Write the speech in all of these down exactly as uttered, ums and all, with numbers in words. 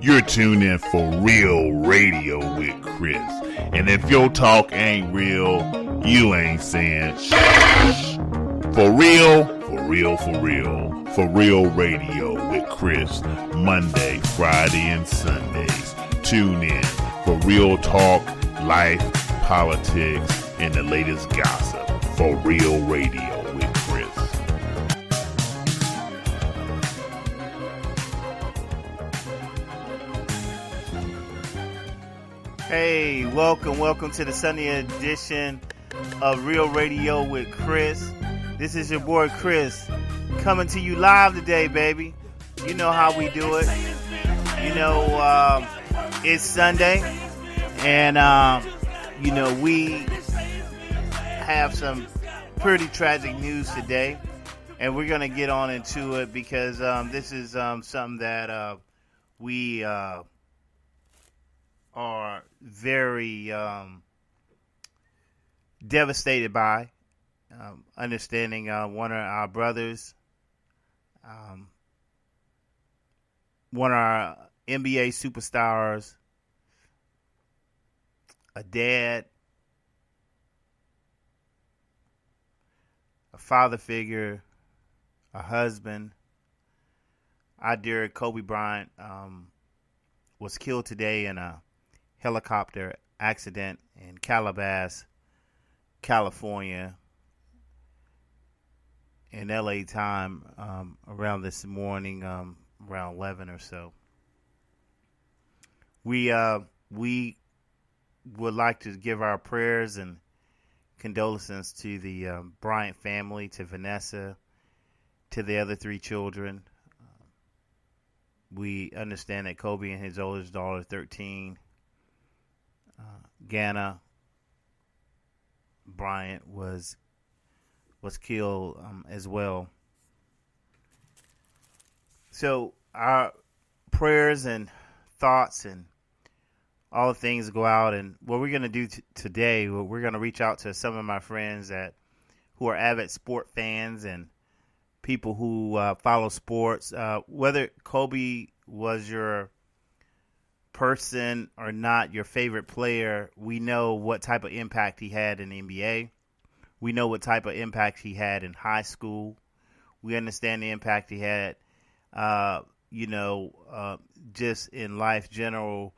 You're tuned in for Real Radio with Chris. And if your talk ain't real, you ain't saying shh. For real, for real, for real. For Real Radio with Chris. Monday, Friday, and Sundays. Tune in for real talk, life, politics, and the latest gossip. For Real Radio with Chris. Hey, welcome, welcome to the Sunday edition of Real Radio with Chris. This is your boy Chris, coming to you live today, baby. You know how we do it. You know, um, it's Sunday, and um, you know we have some pretty tragic news today, and we're gonna get on into it because um, this is um, something that uh, we uh, are very um, devastated by. Um, understanding uh, one of our brothers, um, one of our N B A superstars, a dad, a father figure, a husband. Our dear Kobe Bryant um, was killed today in a helicopter accident in Calabasas, California. In L A time, um, around this morning, um, around eleven or so. We uh, we would like to give our prayers and condolences to the uh, Bryant family, to Vanessa, to the other three children. Uh, we understand that Kobe and his oldest daughter, thirteen, uh, Ganna Bryant, was was killed um, as well. So our prayers and thoughts and all the things go out. And what we're going to do t- today, we're going to reach out to some of my friends that who are avid sport fans and people who uh, follow sports. Uh, whether Kobe was your person or not, your favorite player, we know what type of impact he had in the N B A. We know what type of impact he had in high school. We understand the impact he had, uh, you know, uh, just in life general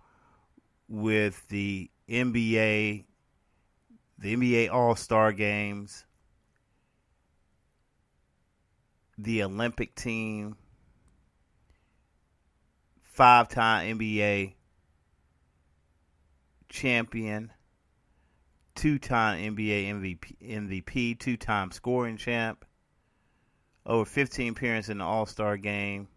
with the N B A, the N B A All-Star Games, the Olympic team, five-time N B A champion, two-time N B A M V P, M V P, two-time scoring champ, over fifteen appearances in the All-Star game.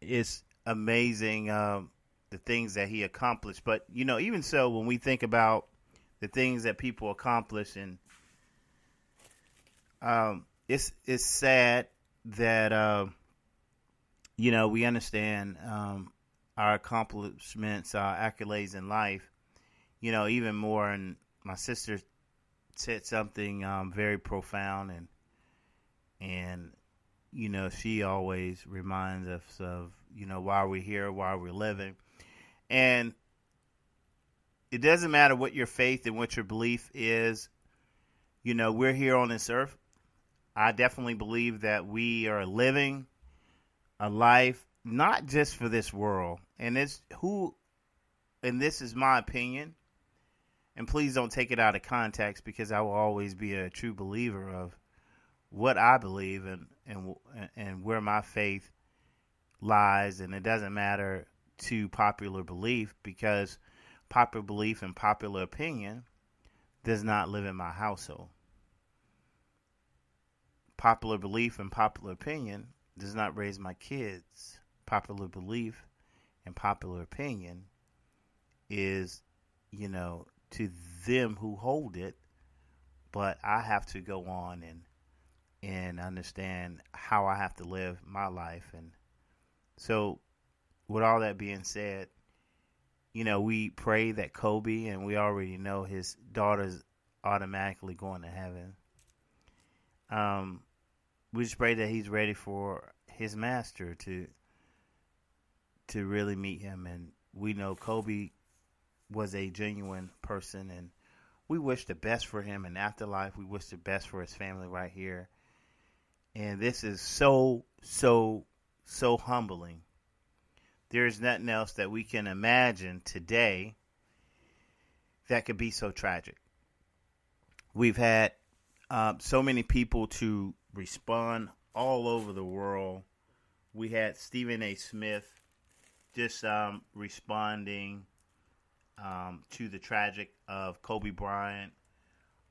It's amazing um, the things that he accomplished. But, you know, even so, when we think about the things that people accomplish, and um, it's, it's sad that, uh, you know, we understand um, – our accomplishments, our accolades in life, you know, even more. And my sister said something um, very profound, and, and you know, she always reminds us of, you know, why we're here, why we're living. And it doesn't matter what your faith and what your belief is, you know, we're here on this earth. I definitely believe that we are living a life not just for this world, and it's who, and this is my opinion, and please don't take it out of context, because I will always be a true believer of what I believe and and and where my faith lies, and it doesn't matter to popular belief, because popular belief and popular opinion does not live in my household. Popular belief and popular opinion does not raise my kids. Popular belief and popular opinion is, you know, to them who hold it, but I have to go on and and understand how I have to live my life. And so with all that being said, you know, we pray that Kobe, and we already know his daughter's automatically going to heaven. Um, we just pray that he's ready for his master to to really meet him. And we know Kobe was a genuine person, and we wish the best for him in afterlife. We wish the best for his family right here. And this is so, so, so humbling. There is nothing else that we can imagine today that could be so tragic. We've had uh, so many people to respond all over the world. We had Stephen A. Smith just um, responding um, to the tragic of Kobe Bryant.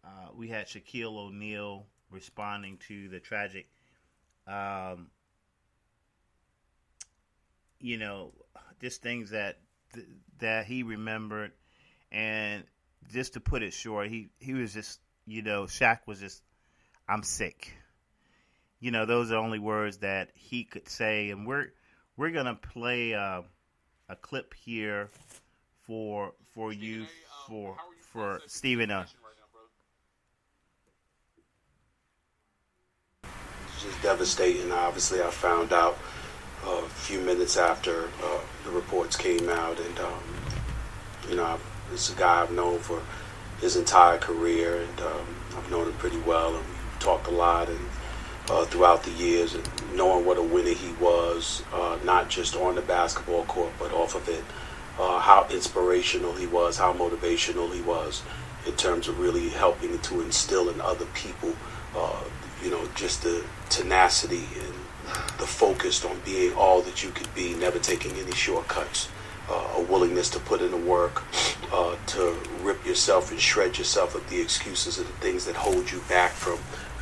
Uh, we had Shaquille O'Neal responding to the tragic um you know just things that th- that he remembered. And just to put it short, he he was just you know Shaq was just I'm sick. You know those are only words that he could say. And we're we're gonna play uh, a clip here for for Stephen you, a, for, um, you for for Stephen uh, just devastating. Obviously, I found out uh, a few minutes after uh, the reports came out, and um, you know, it's a guy I've known for his entire career, and um, I've known him pretty well, and we've talked a lot, and uh, throughout the years, and knowing what a winner he was, uh, not just on the basketball court but off of it, uh, how inspirational he was, how motivational he was, in terms of really helping to instill in other people. Uh, You know, just the tenacity and the focus on being all that you could be, never taking any shortcuts, uh, a willingness to put in the work, uh, to rip yourself and shred yourself of the excuses and the things that hold you back from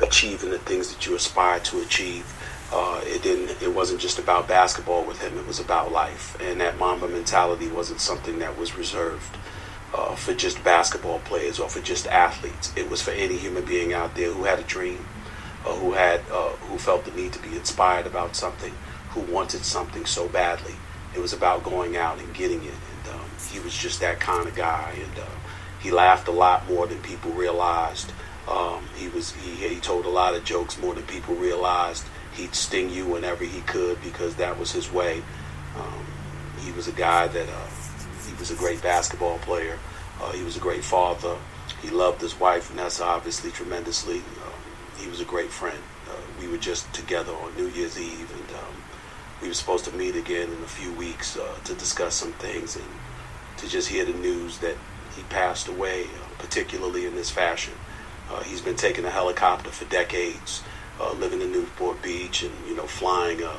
achieving the things that you aspire to achieve. Uh, it didn't. It wasn't just about basketball with him. It was about life. And that Mamba mentality wasn't something that was reserved uh, for just basketball players or for just athletes. It was for any human being out there who had a dream. Uh, who had, uh, who felt the need to be inspired about something, who wanted something so badly. It was about going out and getting it. And um, he was just that kind of guy. And uh, he laughed a lot more than people realized. Um, he was he, he told a lot of jokes more than people realized. He'd sting you whenever he could because that was his way. Um, he was a guy that uh, he was a great basketball player. Uh, he was a great father. He loved his wife Vanessa obviously tremendously. Uh, He was a great friend. Uh, we were just together on New Year's Eve, and um, we were supposed to meet again in a few weeks uh, to discuss some things and to just hear the news that he passed away, uh, particularly in this fashion. Uh, he's been taking a helicopter for decades, uh, living in Newport Beach, and you know, flying, uh,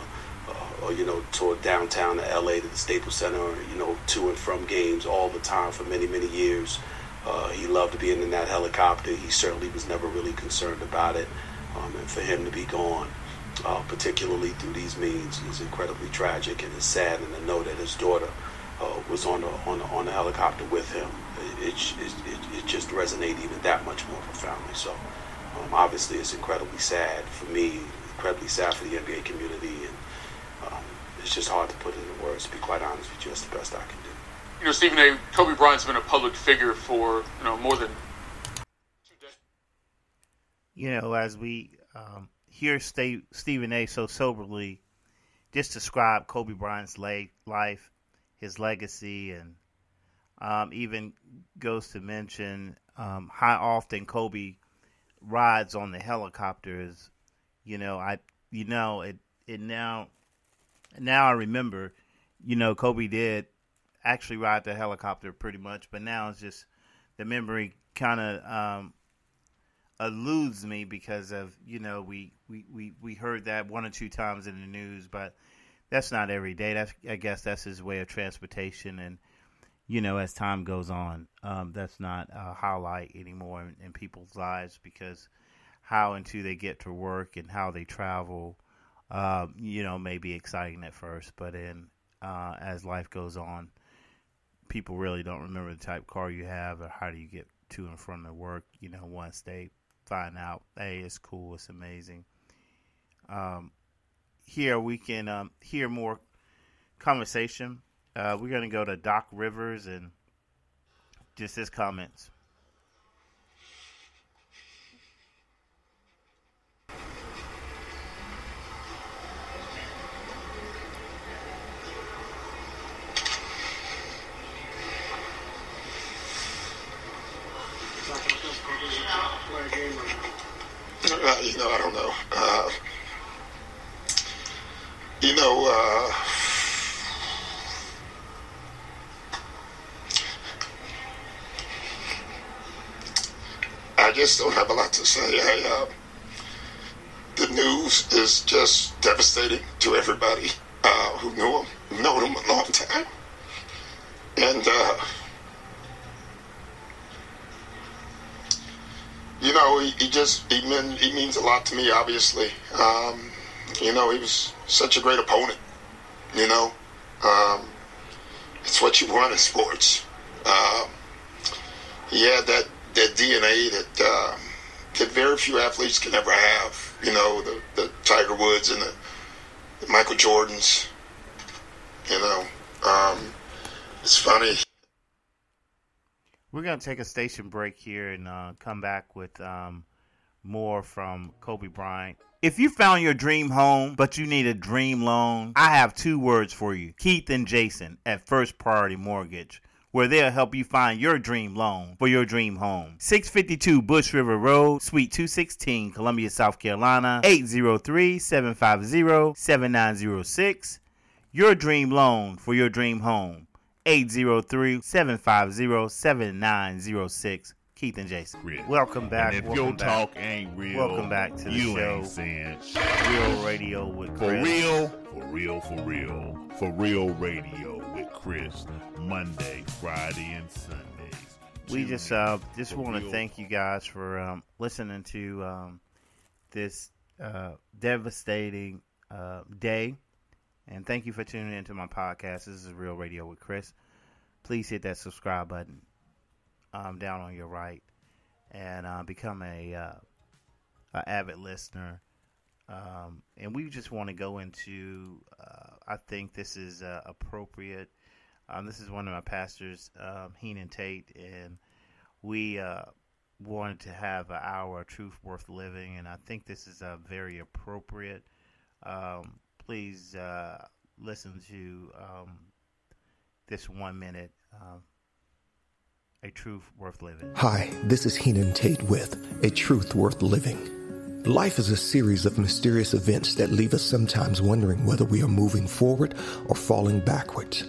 uh, or you know, toward downtown to L A to the Staples Center, or, you know, to and from games all the time for many, many years. Uh, he loved being in that helicopter. He certainly was never really concerned about it. Um, and for him to be gone, uh, particularly through these means, is incredibly tragic, and it's sad. And to know that his daughter uh, was on the, on the, on the helicopter with him, it, it, it, it just resonated even that much more profoundly. So um, obviously it's incredibly sad for me, incredibly sad for the N B A community. And um, it's just hard to put it in words, to be quite honest with you. It's the best I can do. You know, Stephen A., Kobe Bryant's been a public figure for, you know, more than two decades. You know, as we um, hear St- Stephen A. so soberly just describe Kobe Bryant's la- life, his legacy, and um, even goes to mention um, how often Kobe rides on the helicopters. You know, I, you know, it, it now, now I remember, you know, Kobe did actually ride the helicopter pretty much, but now it's just the memory kind of um, eludes me because of, you know, we, we, we, we heard that one or two times in the news, but that's not every day. That's, I guess that's his way of transportation. And, you know, as time goes on, um, that's not a highlight anymore in, in people's lives because how into they get to work and how they travel, uh, you know, may be exciting at first, but then uh, as life goes on, people really don't remember the type of car you have or how do you get to and from the work, you know, once they find out, hey, it's cool, it's amazing. Um, here we can um, hear more conversation. Uh, we're going to go to Doc Rivers and just his comments. Uh, you know, I don't know. Uh, you know, uh, I just don't have a lot to say. I, uh, the news is just devastating to everybody uh, who knew him, known him a long time. And, uh, you know, he, he just, he, mean, he means a lot to me, obviously. Um, you know, he was such a great opponent, you know. Um, it's what you want in sports. Um, he had that, that D N A that uh, that very few athletes can ever have. You know, the, the Tiger Woods and the, the Michael Jordans, you know. Um, it's funny. We're going to take a station break here and uh, come back with um, more from Kobe Bryant. If you found your dream home, but you need a dream loan, I have two words for you. Keith and Jason at First Priority Mortgage, where they'll help you find your dream loan for your dream home. six fifty-two Bush River Road, Suite two sixteen, Columbia, South Carolina, eight oh three, seven five oh, seven nine oh six. Your dream loan for your dream home. eight oh three, seven five oh, seven nine oh six. Keith and Jason. Real. Welcome back. And if welcome your back. Talk ain't real, welcome back to the you show. Ain't saying shit. Real Radio with Chris. For real, for real, for real. For real radio with Chris. Monday, Friday, and Sundays. We Tuesday, just uh, just want to thank you guys for um, listening to um, this uh, devastating uh, day. And thank you for tuning into my podcast. This is Real Radio with Chris. Please hit that subscribe button um, down on your right, and uh, become a, uh, a avid listener. Um, and we just want to go into. Uh, I think this is uh, appropriate. Um, this is one of my pastors, um, Heenan Tate, and we uh, wanted to have an hour of Truth Worth Living, and I think this is a very appropriate. Um, Please uh, listen to um, this one minute, um, A Truth Worth Living. Hi, this is Heenan Tate with A Truth Worth Living. Life is a series of mysterious events that leave us sometimes wondering whether we are moving forward or falling backwards.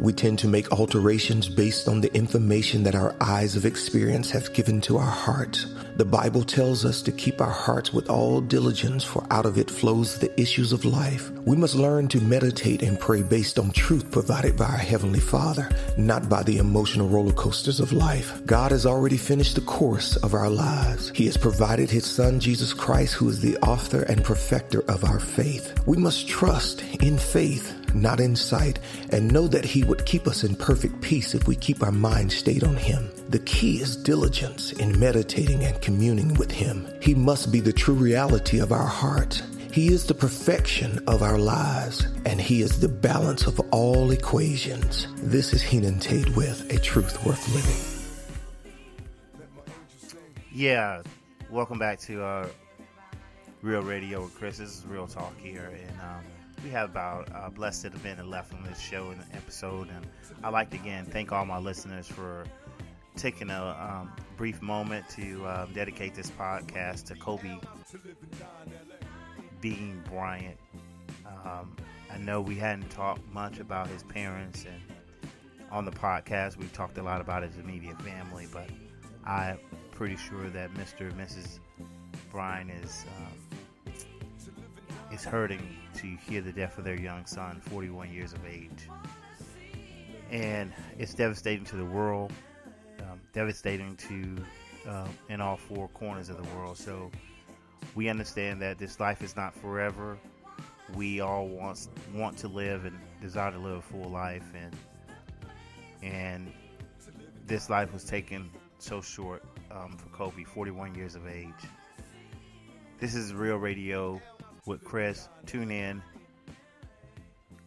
We tend to make alterations based on the information that our eyes of experience have given to our hearts. The Bible tells us to keep our hearts with all diligence, for out of it flows the issues of life. We must learn to meditate and pray based on truth provided by our Heavenly Father, not by the emotional roller coasters of life. God has already finished the course of our lives. He has provided His Son, Jesus Christ, who is the author and perfecter of our faith. We must trust in faith, not in sight, and know that He would keep us in perfect peace if we keep our mind stayed on Him. The key is diligence in meditating and communing with Him. He must be the true reality of our heart. He is the perfection of our lives, and He is the balance of all equations. This is Heenan Tate with A Truth Worth Living. Yeah, welcome back to uh, Real Radio with Chris. This is Real Talk here, and um, we have about uh, blessed to have been left on this show and episode, and I'd like to again thank all my listeners for taking a um, brief moment to uh, dedicate this podcast to Kobe Bean Bryant. Um, I know we hadn't talked much about his parents, and on the podcast we've talked a lot about his immediate family, but I'm pretty sure that Mister and Missus Bryant is um, is hurting to hear the death of their young son, forty-one years of age, and it's devastating to the world, um, devastating to uh, in all four corners of the world. So we understand that this life is not forever. We all want want to live and desire to live a full life, and and this life was taken so short um, for Kobe, forty-one years of age. This is Real Radio with Chris. Tune in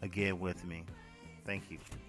again with me. Thank you.